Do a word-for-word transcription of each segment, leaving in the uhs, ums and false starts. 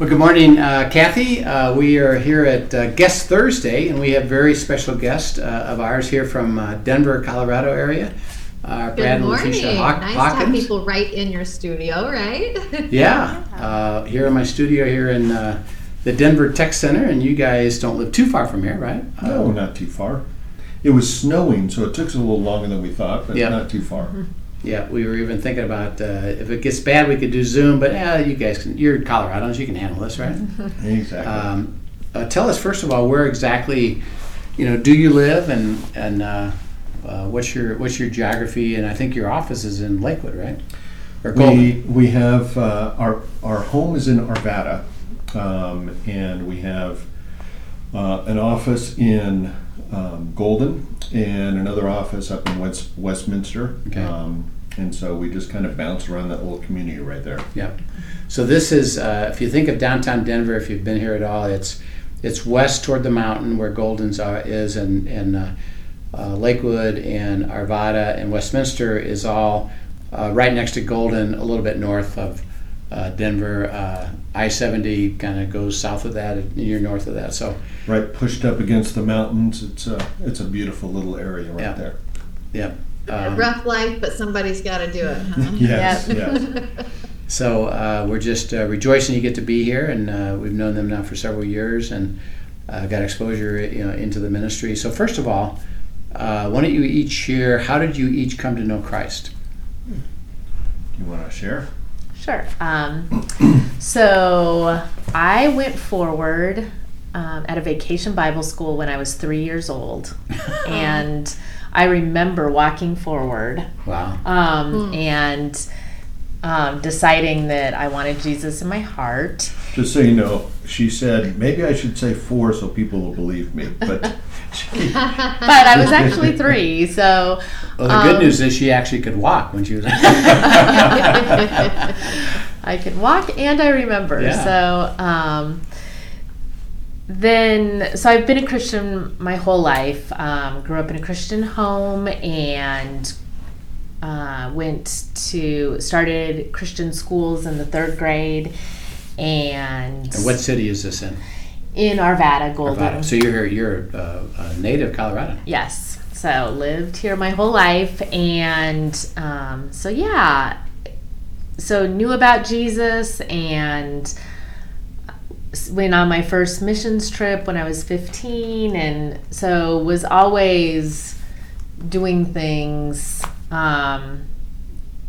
Well, good morning, uh, Kathy. Uh, we are here at uh, Guest Thursday, and we have very special guest uh, of ours here from uh, Denver, Colorado area. Uh, Brad and Latisha Hawkins. Nice to have people right in your studio, right? Yeah, uh, here in my studio here in uh, the Denver Tech Center, and you guys don't live too far from here, right? Um, no, not too far. It was snowing, so it took us a little longer than we thought, but yep. Not too far. Mm-hmm. Yeah, we were even thinking about uh, if it gets bad, we could do Zoom, but uh, you guys, can, you're Coloradans, you can handle this, right? Exactly. Um, uh, tell us, first of all, where exactly, you know, do you live, and and uh, uh, what's your what's your geography? And I think your office is in Lakewood, right? Or we we have uh, our our home is in Arvada, um, and we have uh, an office in um, Golden. And another office up in West, Westminster. Okay. Um, and so we just kind of bounce around that little community right there. Yeah. So this is, uh, if you think of downtown Denver, if you've been here at all, it's it's west toward the mountain where Golden's are, is, and, and uh, uh, Lakewood and Arvada and Westminster is all uh, right next to Golden, a little bit north of uh, Denver. Uh, I seventy kind of goes south of that, and you're north of that. So right, pushed up against the mountains. It's a it's a beautiful little area right yeah. there. Yeah. Um, a rough life, but somebody's got to do it, huh? Yes. yes. So uh, we're just uh, rejoicing you get to be here, and uh, we've known them now for several years, and uh, got exposure, you know, into the ministry. So first of all, uh, why don't you each share? How did you each come to know Christ? Do you want to share? Sure. Um, so I went forward um, at a vacation Bible school when I was three years old, and I remember walking forward. Wow. Um, mm. And um, deciding that I wanted Jesus in my heart. Just so you know, she said maybe I should say four so people will believe me, but. But I was actually three, so. Well, the good um, news is she actually could walk when she was. I could walk, and I remember. Yeah. So um, then, so I've been a Christian my whole life. Um, grew up in a Christian home, and uh, went to started Christian schools in the third grade, and. And what city is this in? In Arvada, Golden. Arvada. So you're here, you're uh, a native Colorado. Yes. So lived here my whole life, and um, so yeah, so knew about Jesus, and went on my first missions trip when I was fifteen, and so was always doing things um,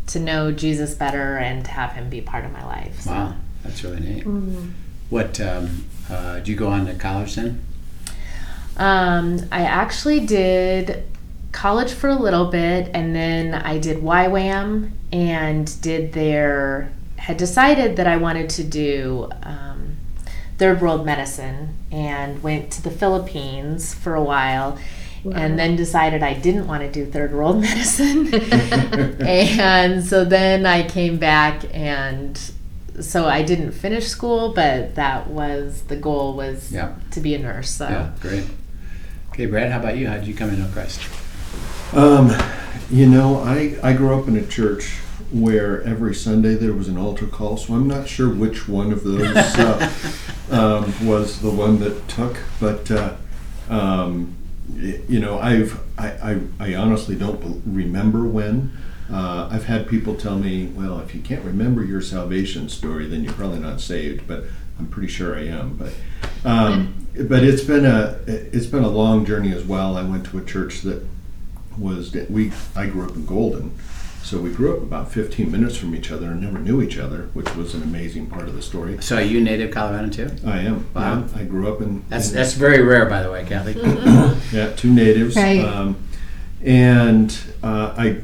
to know Jesus better and have him be part of my life. So. Wow, that's really neat. Mm-hmm. What? Um, Uh, did you go on to college then? Um, I actually did college for a little bit, and then I did Y WAM and did their, had decided that I wanted to do um, third world medicine, and went to the Philippines for a while. Wow. And then decided I didn't want to do third world medicine. And so then I came back, and so I didn't finish school, but that was the goal, was yeah. to be a nurse. So. Yeah, great. Okay, Brad, how about you? How did you come to know Christ? Um, you know, I, I grew up in a church where every Sunday there was an altar call, so I'm not sure which one of those uh, um, was the one that took, but, uh, um, you know, I've, I, I, I honestly don't remember when. Uh, I've had people tell me, well, if you can't remember your salvation story, then you're probably not saved. But I'm pretty sure I am. But um, but it's been a it's been a long journey as well. I went to a church that was we I grew up in Golden, so we grew up about fifteen minutes from each other and never knew each other, which was an amazing part of the story. So are you native Coloradan too? I am. Wow. Yeah, I grew up in. That's in, that's very rare, by the way, Kathy. Yeah, two natives. Right. Um, And uh, I,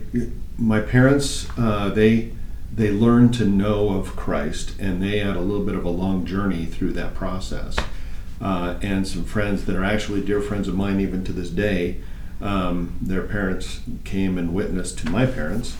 my parents, uh, they they learned to know of Christ, and they had a little bit of a long journey through that process. Uh, and some friends that are actually dear friends of mine even to this day, um, their parents came and witnessed to my parents,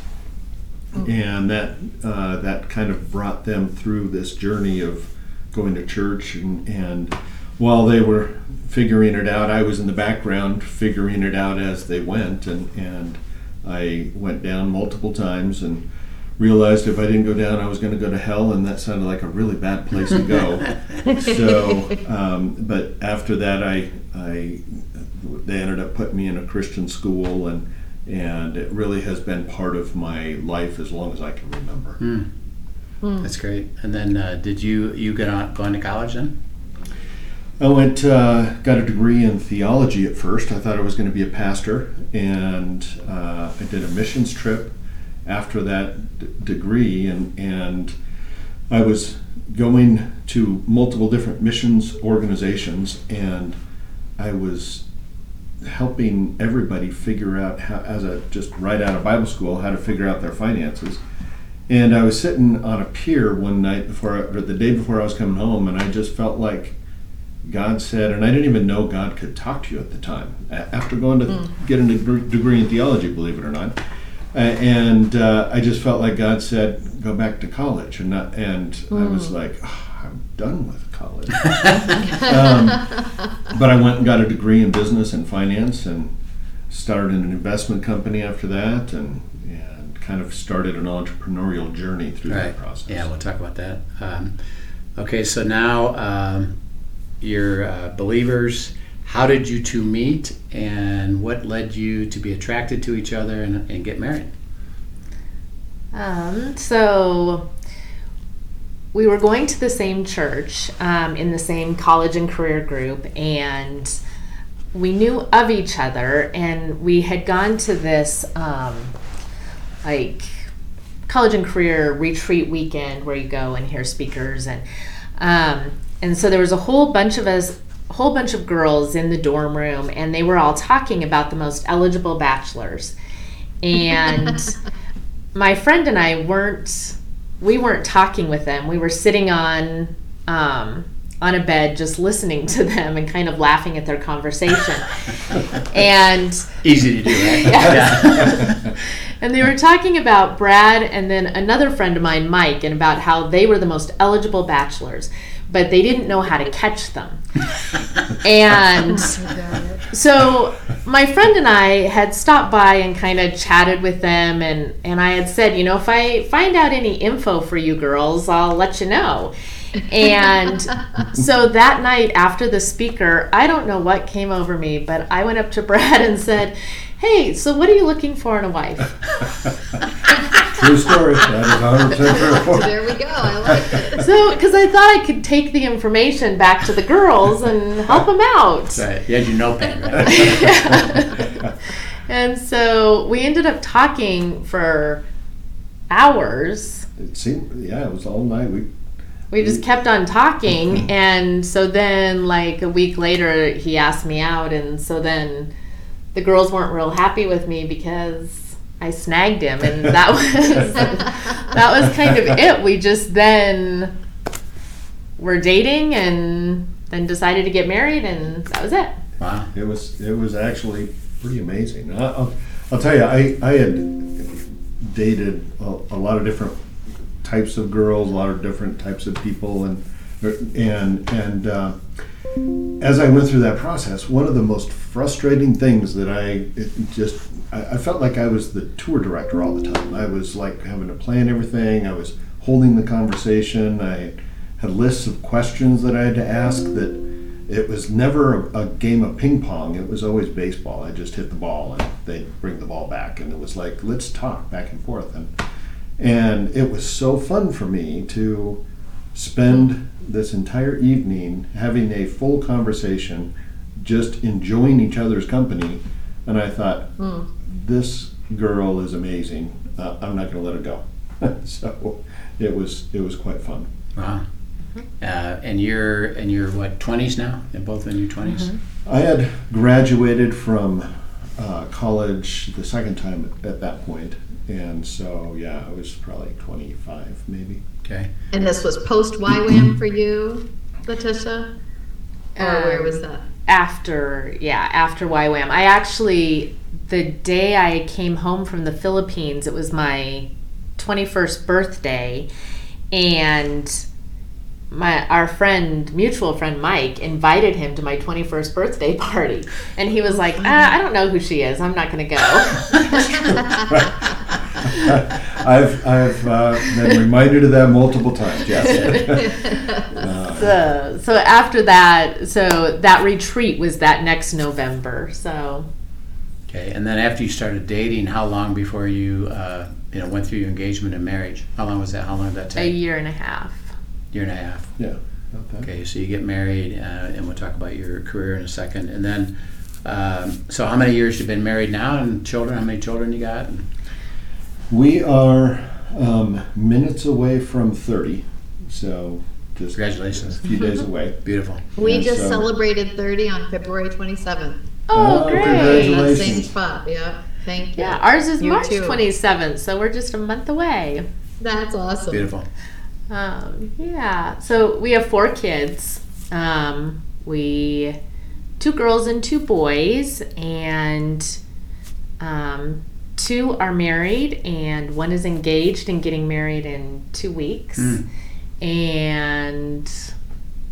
okay. and that uh, that kind of brought them through this journey of going to church. And, and while they were figuring it out, I was in the background figuring it out as they went, and, and I went down multiple times and realized if I didn't go down, I was going to go to hell, and that sounded like a really bad place to go. So, um, but after that, I, I, they ended up putting me in a Christian school, and and it really has been part of my life as long as I can remember. Mm. Mm. That's great. And then, uh, did you you get on going to college then? I went, uh, got a degree in theology at first. I thought I was going to be a pastor, and uh, I did a missions trip after that d- degree, and and I was going to multiple different missions organizations, and I was helping everybody figure out how, as a just right out of Bible school, how to figure out their finances. And I was sitting on a pier one night before, or the day before I was coming home, and I just felt like God said, and I didn't even know God could talk to you at the time, after going to mm. get a degree in theology, believe it or not. Uh, and uh, I just felt like God said, "Go back to college," and not, and mm. I was like, oh, "I'm done with college." um, but I went and got a degree in business and finance, and started an investment company after that, and and kind of started an entrepreneurial journey through right. that process. Yeah, we'll talk about that. Um, okay, so now um, you're uh, believers. How did you two meet, and what led you to be attracted to each other and, and get married? Um, so we were going to the same church um, in the same college and career group, and we knew of each other, and we had gone to this um, like college and career retreat weekend where you go and hear speakers, and um, and so there was a whole bunch of us whole bunch of girls in the dorm room, and they were all talking about the most eligible bachelors, and my friend and I weren't we weren't talking with them. We were sitting on um on a bed just listening to them and kind of laughing at their conversation. And easy to do that. Yes. Yeah. And they were talking about Brad and then another friend of mine, Mike, and about how they were the most eligible bachelors, but they didn't know how to catch them. And so my friend and I had stopped by and kind of chatted with them, and, and I had said, you know, if I find out any info for you girls, I'll let you know. And so that night after the speaker, I don't know what came over me, but I went up to Brad and said, "Hey, so what are you looking for in a wife?" True story. That is one hundred percent true. There we go. I like it. So, because I thought I could take the information back to the girls and help them out. Right. You had your notepad, right? And so we ended up talking for hours. It seemed, yeah, it was all night. We we just kept on talking, and so then, like a week later, he asked me out, and so then the girls weren't real happy with me because I snagged him, and that was that was kind of it. We just then were dating, and then decided to get married, and that was it. Wow, it was it was actually pretty amazing. I'll, I'll tell you, I I had dated a, a lot of different types of girls, a lot of different types of people, and and and. Uh, As I went through that process, one of the most frustrating things that I just, I, I felt like I was the tour director all the time. I was like having to plan everything. I was holding the conversation. I had lists of questions that I had to ask, that it was never a, a game of ping pong. It was always baseball. I just hit the ball and they'd bring the ball back. And it was like, let's talk back and forth. And, and it was so fun for me to spend this entire evening having a full conversation, just enjoying each other's company. And I thought, mm. this girl is amazing. Uh, I'm not going to let her go. So it was it was quite fun. Wow. Uh, and you're and you're what, twenties now? You're both in your twenties? Mm-hmm. I had graduated from uh, college the second time at that point. And so, yeah, I was probably twenty-five, maybe. Okay. And this was post Y WAM for you, Latisha? Or um, where was that? After, yeah, after Y WAM. I actually, the day I came home from the Philippines, it was my twenty-first birthday, and my our friend, mutual friend Mike, invited him to my twenty-first birthday party. And he was like, ah, I don't know who she is. I'm not going to go. I've, I've uh, been reminded of that multiple times, yes. uh, so, so after that, so that retreat was that next November. So. Okay, and then after you started dating, how long before you uh, you know, went through your engagement and marriage? How long was that? How long did that take? A year and a half. Year and a half. Yeah. Okay. Okay, so you get married, uh, and we'll talk about your career in a second. And then, um, so how many years you've been married now, and children? How many children you got? We are um, minutes away from thirty, so just congratulations. A few days away. Beautiful. We and just so, celebrated thirty on February twenty-seventh. Oh, oh great! Congratulations. That same spot. Yeah. Thank you. Yeah, ours is you March too. twenty-seventh, so we're just a month away. That's awesome. Beautiful. Um, yeah, so we have four kids. Um, we two girls and two boys, and um, two are married, and one is engaged and getting married in two weeks. Mm. And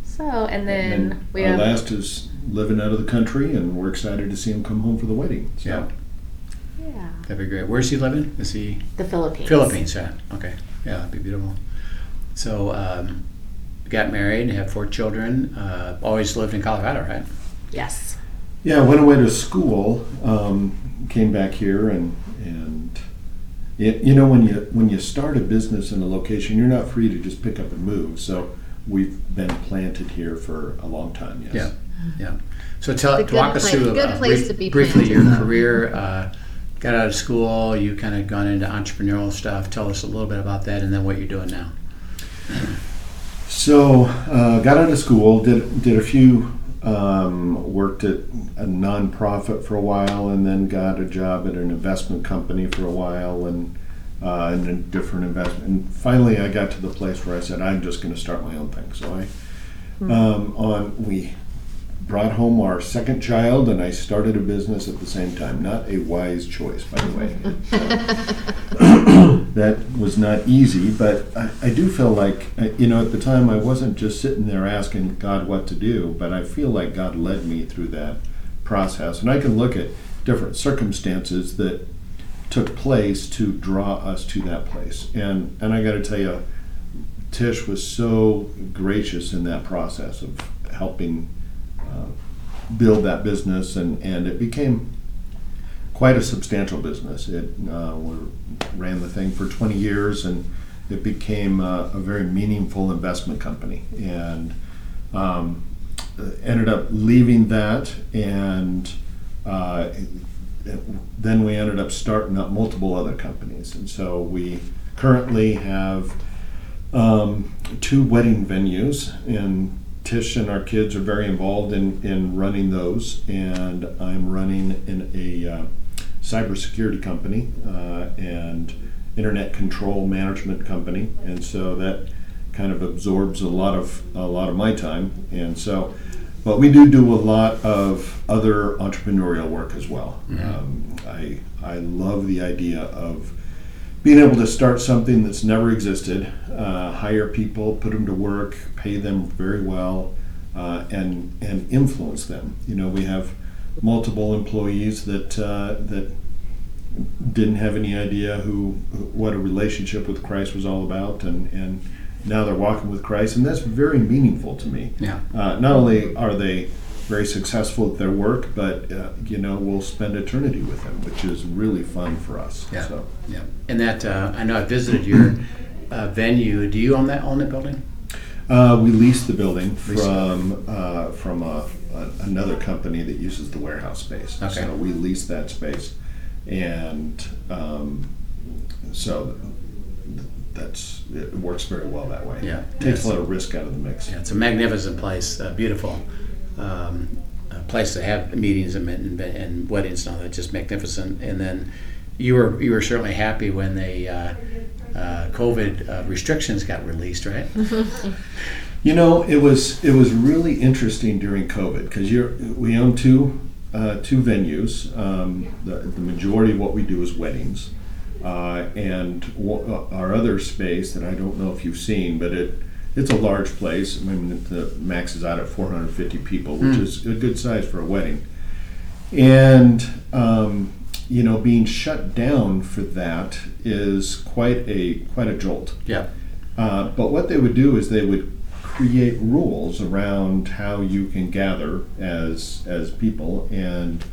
so, and then and then we our have, last is living out of the country, and we're excited to see him come home for the wedding. So. Yeah, yeah, that'd be great. Where's he living? Is he the Philippines? Philippines, yeah. Okay, yeah, that'd be beautiful. So, um, got married, had four children, uh, always lived in Colorado, right? Yes. Yeah, went away to school, um, came back here, and and it, you know, when you when you start a business in a location, you're not free to just pick up and move. So we've been planted here for a long time. Yes. Yeah. Yeah. So tell to walk place, us through a, a brief, to be briefly your career. Uh, got out of school, you kind of gone into entrepreneurial stuff. Tell us a little bit about that, and then what you're doing now. So, uh, got out of school, did did a few, um, worked at a nonprofit for a while, and then got a job at an investment company for a while, and uh, and a different investment. And finally, I got to the place where I said, I'm just going to start my own thing. So I, mm-hmm. um, on we brought home our second child, and I started a business at the same time. Not a wise choice, by the way. So, that was not easy, but I, I do feel like, you know, at the time I wasn't just sitting there asking God what to do, but I feel like God led me through that process. And I can look at different circumstances that took place to draw us to that place. And and I got to tell you, Tish was so gracious in that process of helping uh, build that business, and, and it became quite a substantial business. It uh, ran the thing for twenty years, and it became a, a very meaningful investment company. And um, ended up leaving that, and uh, then we ended up starting up multiple other companies. And so we currently have um, two wedding venues, and Tish and our kids are very involved in, in running those, and I'm running in a uh, cybersecurity company uh, and internet control management company, and so that kind of absorbs a lot of a lot of my time. And so, but we do do a lot of other entrepreneurial work as well. Mm-hmm. Um, I I love the idea of being able to start something that's never existed, uh, hire people, put them to work, pay them very well, uh, and and influence them. You know, we have multiple employees that uh, that didn't have any idea who what a relationship with Christ was all about, and, and now they're walking with Christ, and that's very meaningful to me. Yeah. Uh, not only are they very successful at their work, but uh, you know, we'll spend eternity with them, which is really fun for us. Yeah. So. Yeah. And that uh, I know I visited your uh, venue. Do you own that own that building? Uh, we lease the building from uh, from a, a, another company that uses the warehouse space. Okay. So we lease that space, and um, so th- that's it works very well that way. Yeah, it takes yes. a lot of risk out of the mix. Yeah, it's a magnificent place. Uh, beautiful. Um, uh, place to have meetings and, and, and weddings and all that, just magnificent. And then you were you were certainly happy when they uh, uh, COVID uh, restrictions got released, right? You know, it was it was really interesting during COVID because you're we own two uh, two venues. Um, the, the majority of what we do is weddings, uh, and w- our other space that I don't know if you've seen, but it it's a large place. I mean, the max is out at four hundred fifty people, which mm. is a good size for a wedding, and um, you know, being shut down for that is quite a quite a jolt. Yeah. Uh, but what they would do is they would create rules around how you can gather as as people, and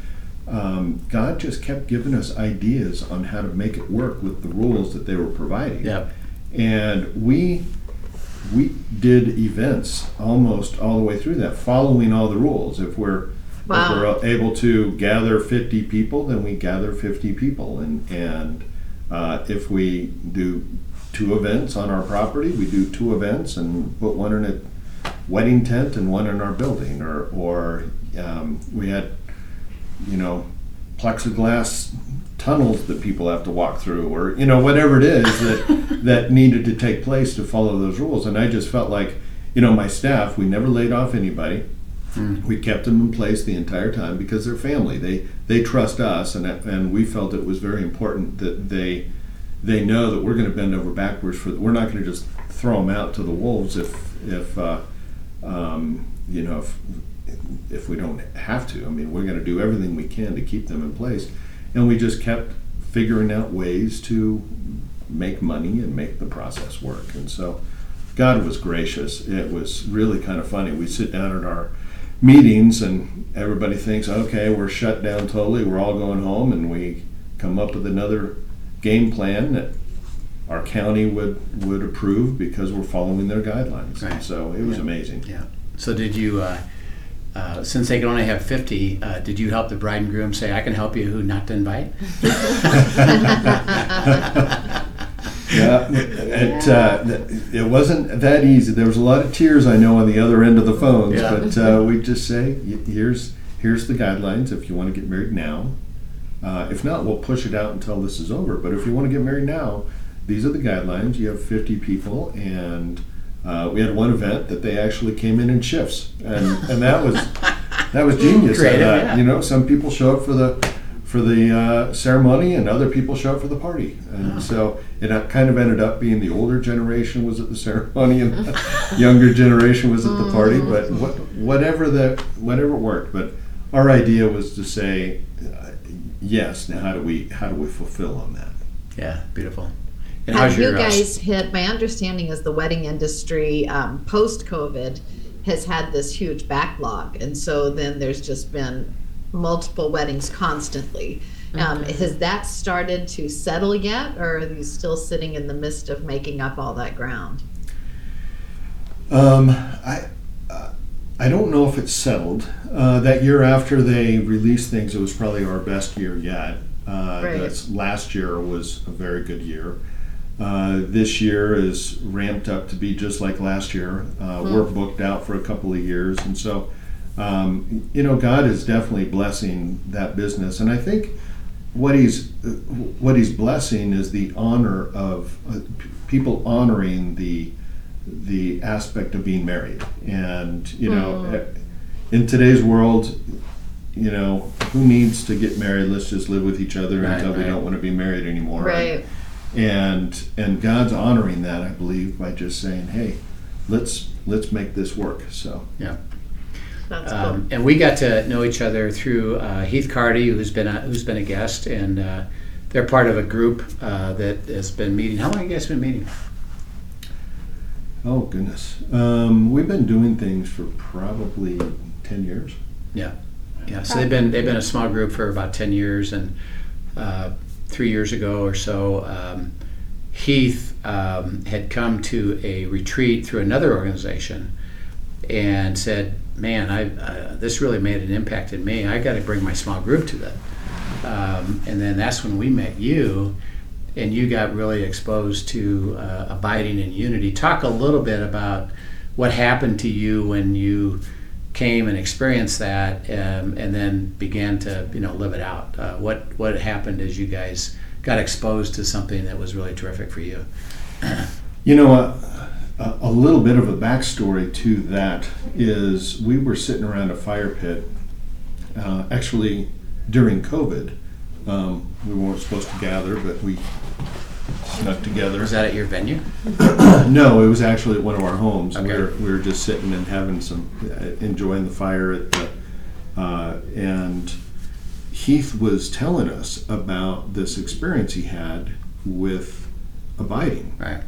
um, God just kept giving us ideas on how to make it work with the rules that they were providing. Yeah. And we we did events almost all the way through that, following all the rules. If we're wow. if we're able to gather fifty people, then we gather fifty people, and and uh, if we do two events on our property, we do two events and put one in a wedding tent and one in our building, or or um, we had, you know, plexiglass tunnels that people have to walk through, or you know, whatever it is that that needed to take place to follow those rules. And I just felt like, you know, my staff, we never laid off anybody. Mm. We kept them in place the entire time because they're family. They they trust us, and and we felt it was very important that they they know that we're going to bend over backwards for. We're not going to just throw them out to the wolves if, if uh, um, you know, if, if we don't have to. I mean, we're going to do everything we can to keep them in place, and we just kept figuring out ways to make money and make the process work. And so, God was gracious. It was really kind of funny. We sit down at our meetings, and everybody thinks, "Okay, we're shut down totally. We're all going home," and we come up with another game plan that our county would, would approve because we're following their guidelines. Right. So it was yeah. amazing. Yeah. So did you, uh, uh, since they could only have fifty, uh, did you help the bride and groom say, "I can help you who not to invite"? Yeah, it, uh, it wasn't that easy. There was a lot of tears, I know, on the other end of the phones, yeah. but uh, we just say, here's here's the guidelines if you want to get married now. Uh, if not, we'll push it out until this is over. But if you want to get married now, these are the guidelines. You have fifty people, and uh, we had one event that they actually came in in shifts, and, and that was that was genius. Creative, and, uh, yeah. You know, some people show up for the for the uh, ceremony, and other people show up for the party, and oh. so it kind of ended up being the older generation was at the ceremony, and the younger generation was at the party. But what, whatever the whatever worked, but our idea was to say. Yes. Now, how do we how do we fulfill on that? Yeah, beautiful. And how's your, you guys uh, hit? My understanding is the wedding industry um, post COVID has had this huge backlog, and so then there's just been multiple weddings constantly. Um, okay. Has that started to settle yet, or are you still sitting in the midst of making up all that ground? Um, I. I don't know if it's settled. Uh, that year after they released things, it was probably our best year yet. Uh, right. That's, last year was a very good year. Uh, this year is ramped up to be just like last year. Uh, hmm. We're booked out for a couple of years. And so, um, you know, God is definitely blessing that business. And I think what he's, what he's blessing is the honor of uh, p- people honoring the the aspect of being married. And you know, mm. in today's world, you know, who needs to get married? Let's just live with each other right, until right. we don't want to be married anymore. Right. And and God's honoring that, I believe, by just saying, "Hey, let's let's make this work." So yeah, that's um, cool. And we got to know each other through uh, Heath Cardy, who's been a, who's been a guest, and uh, they're part of a group uh, that has been meeting. How long have you guys been meeting? Oh, goodness. Um, we've been doing things for probably ten years. Yeah. Yeah. So they've been they've been a small group for about ten years. And uh, three years ago or so, um, Heath um, had come to a retreat through another organization and said, "Man, I uh, this really made an impact in me. I got to bring my small group to that." Um, and then that's when we met you. And you got really exposed to uh, abiding in unity. Talk a little bit about what happened to you when you came and experienced that, um, and then began to, you know, live it out. Uh, what what happened as you guys got exposed to something that was really terrific for you? You know, uh, a, a little bit of a backstory to that is we were sitting around a fire pit, uh, actually during COVID. Um, we weren't supposed to gather, but we snuck together. Was that at your venue? No, it was actually at one of our homes. Okay. We were, we were just sitting and having some, uh, enjoying the fire at the, uh, and Heath was telling us about this experience he had with abiding. Right.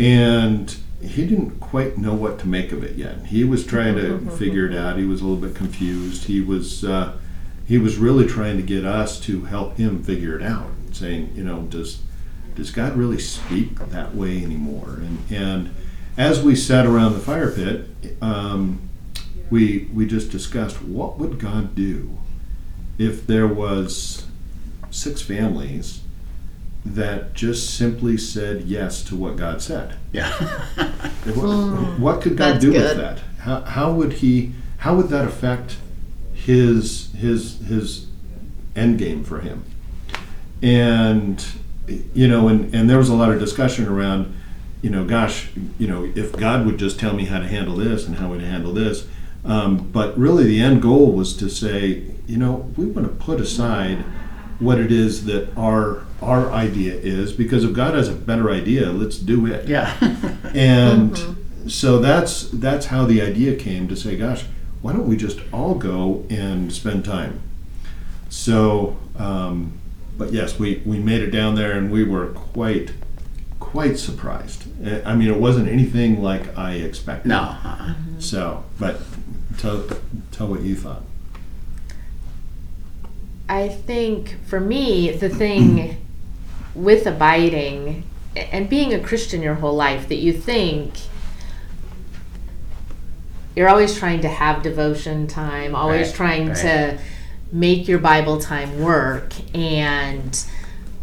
And he didn't quite know what to make of it yet. He was trying to figure it out. He was a little bit confused. He was, uh, he was really trying to get us to help him figure it out, saying, you know, does does God really speak that way anymore? And and as we sat around the fire pit, um, we we just discussed what would God do if there was six families that just simply said yes to what God said. Yeah. what, what could God That's do good. with that? How how would he? How would that affect his his his end game for him? And you know, and, and there was a lot of discussion around, you know, gosh, you know, if God would just tell me how to handle this and how to handle this, um, but really the end goal was to say, you know, we want to put aside what it is that our our idea is, because if God has a better idea, let's do it. Yeah. And mm-hmm. so that's that's how the idea came to say, gosh, why don't we just all go and spend time? So, um, but yes, we, we made it down there, and we were quite, quite surprised. I mean, it wasn't anything like I expected. No. Uh-uh. So, but tell, tell what you thought. I think for me, the thing with abiding and being a Christian your whole life, that you think, you're always trying to have devotion time, always right, trying right. to make your Bible time work. And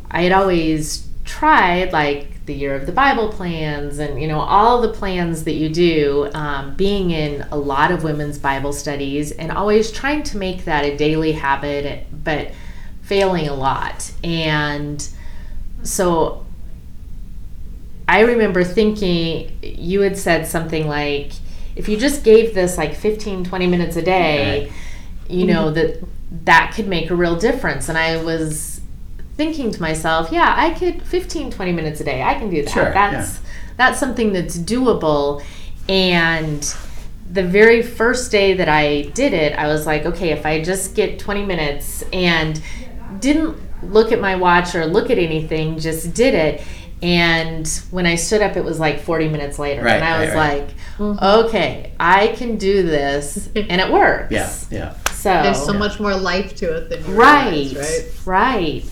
I had always tried, like, the year of the Bible plans and, you know, all the plans that you do, um, being in a lot of women's Bible studies and always trying to make that a daily habit, but failing a lot. And so I remember thinking, you had said something like, if you just gave this like fifteen, twenty minutes a day, okay. you know, that that could make a real difference. And I was thinking to myself, yeah, I could fifteen, twenty minutes a day, I can do that. Sure, that's yeah. that's something that's doable. And the very first day that I did it, I was like, okay, if I just get twenty minutes, and didn't look at my watch or look at anything, just did it. And when I stood up, it was like forty minutes later. Right, and I was right, right. like, okay, I can do this. And it works. Yeah, yeah. So, There's so yeah. much more life to it than you right, realize, right? Right.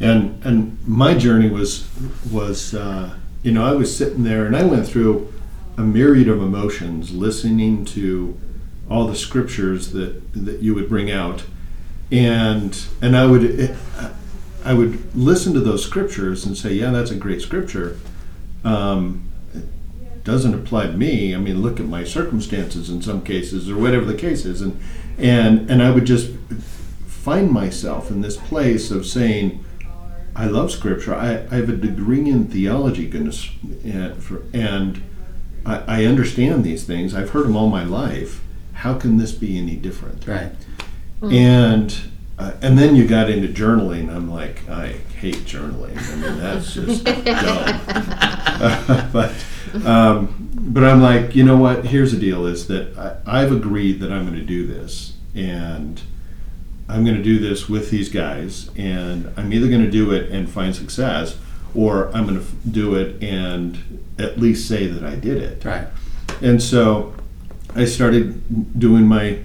And and my journey was, was uh, you know, I was sitting there, and I went through a myriad of emotions, listening to all the scriptures that, that you would bring out. And, and I would... It, I would listen to those scriptures and say, yeah, that's a great scripture. Um, it doesn't apply to me. I mean, look at my circumstances in some cases, or whatever the case is. And and and I would just find myself in this place of saying, I love scripture. I, I have a degree in theology, goodness, and, for, and I, I understand these things. I've heard them all my life. How can this be any different? Right. Mm-hmm. And... Uh, and then you got into journaling. I'm like, I hate journaling. I mean, that's just dumb. Uh, but, um, but I'm like, you know what? Here's the deal, is that I, I've agreed that I'm going to do this. And I'm going to do this with these guys. And I'm either going to do it and find success, or I'm going to f- do it and at least say that I did it. Right. And so I started doing my...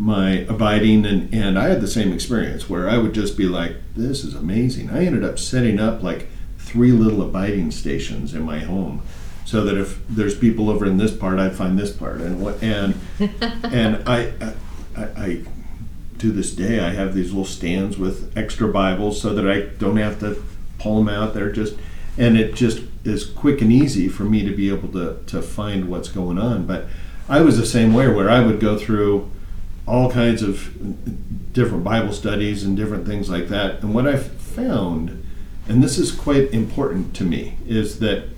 my abiding, and, and I had the same experience where I would just be like, this is amazing. I ended up setting up like three little abiding stations in my home, so that if there's people over in this part, I'd find this part. And and and I, I, I, to this day, I have these little stands with extra Bibles so that I don't have to pull them out. They're just, and it just is quick and easy for me to be able to, to find what's going on. But I was the same way, where I would go through all kinds of different Bible studies and different things like that. And what I found, and this is quite important to me, is that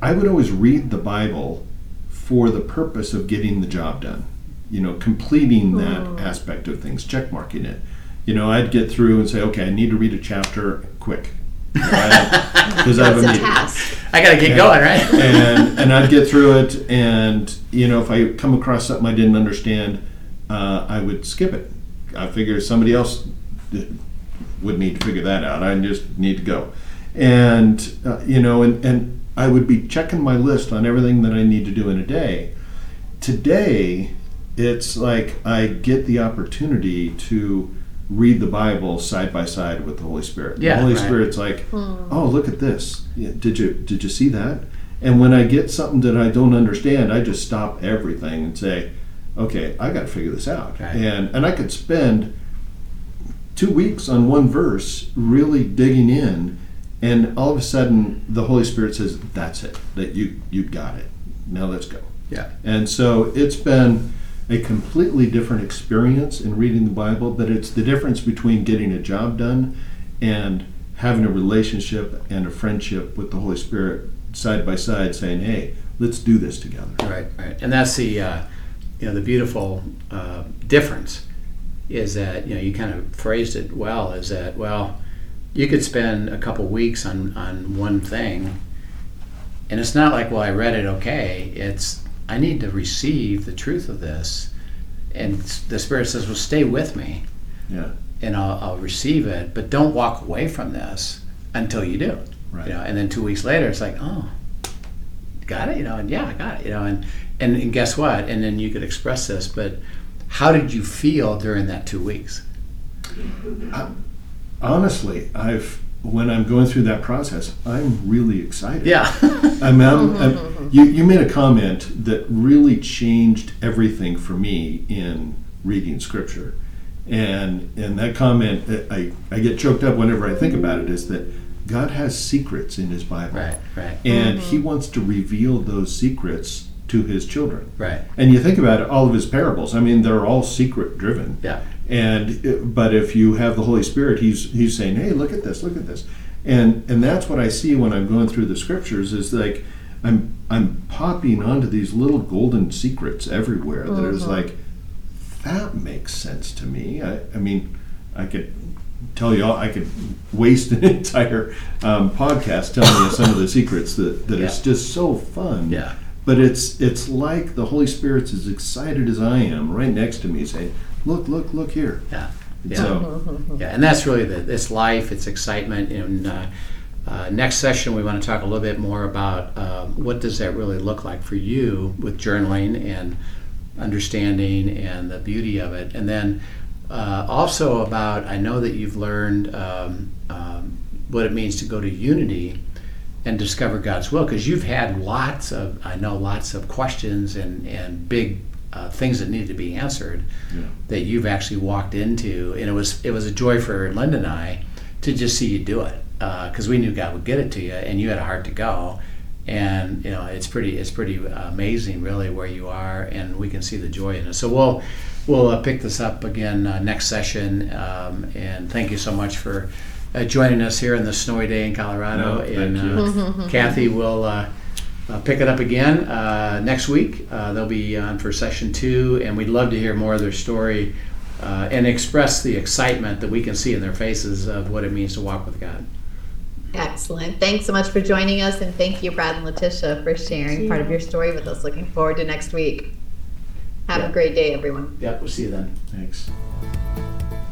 I would always read the Bible for the purpose of getting the job done, you know, completing that oh. aspect of things, check marking it. You know, I'd get through and say, okay, I need to read a chapter quick. Because I have a meeting. I gotta get and, going, right? and and I'd get through it, and you know, if I come across something I didn't understand, uh, I would skip it. I figure somebody else would need to figure that out. I just need to go, and uh, you know, and and I would be checking my list on everything that I need to do in a day. Today, it's like I get the opportunity to read the Bible side by side with the Holy Spirit. Yeah, the Holy right. Spirit's like, mm. oh, look at this. Yeah, did you did you see that? And when I get something that I don't understand, I just stop everything and say, okay, I got to figure this out. Right. And and I could spend two weeks on one verse really digging in, and all of a sudden the Holy Spirit says, that's it. That you you got it. Now let's go. Yeah. And so it's been a completely different experience in reading the Bible, but it's the difference between getting a job done and having a relationship and a friendship with the Holy Spirit side by side, saying, hey, let's do this together. Right, right. And that's the uh, you know, the beautiful uh, difference, is that, you know, you kind of phrased it well, is that, well, you could spend a couple weeks on, on one thing, and it's not like, well, I read it, okay. It's, I need to receive the truth of this, and the Spirit says, well, stay with me, yeah, and I'll, I'll receive it, but don't walk away from this until you do, right. You know, and then two weeks later it's like, oh, got it, you know, and yeah, I got it, you know, and, and, and guess what, and then you could express this, but how did you feel during that two weeks? I, honestly, I've when I'm going through that process, I'm really excited. Yeah. I'm, I'm, I'm, you, you made a comment that really changed everything for me in reading Scripture. And and that comment, I, I get choked up whenever I think about it, is that God has secrets in His Bible. Right, right. And mm-hmm. He wants to reveal those secrets to His children. Right. And you think about it, all of His parables, I mean, they're all secret-driven. Yeah. And but if you have the Holy Spirit, he's he's saying, hey, look at this, look at this, and and that's what I see when I'm going through the Scriptures, is like I'm I'm popping onto these little golden secrets everywhere that mm-hmm. is like, that makes sense to me. I, I mean, I could tell you all, I could waste an entire um, podcast telling you some of the secrets that that yeah. is just so fun. Yeah. But it's it's like the Holy Spirit's as excited as I am, right next to me, saying, look, look, look here. Yeah, yeah. So, yeah, and that's really the, it's life, it's excitement. And uh, uh, next session, we want to talk a little bit more about um, what does that really look like for you with journaling and understanding and the beauty of it. And then uh, also about, I know that you've learned um, um, what it means to go to unity and discover God's will, because you've had lots of, I know, lots of questions and, and big uh, things that needed to be answered yeah. that you've actually walked into, and it was it was a joy for Linda and I to just see you do it, because uh, we knew God would get it to you, and you had a heart to go, and you know, it's pretty it's pretty amazing really where you are, and we can see the joy in it. So we'll we'll uh, pick this up again uh, next session, um, and thank you so much for Uh, joining us here on this snowy day in Colorado. No, and uh, Kathy will uh, uh, pick it up again uh, next week. Uh, they'll be on for session two, and we'd love to hear more of their story uh, and express the excitement that we can see in their faces of what it means to walk with God. Excellent. Thanks so much for joining us, and thank you, Brad and Latisha, for sharing part of your story with us. Looking forward to next week. Have yeah. a great day, everyone. Yeah, we'll see you then. Thanks.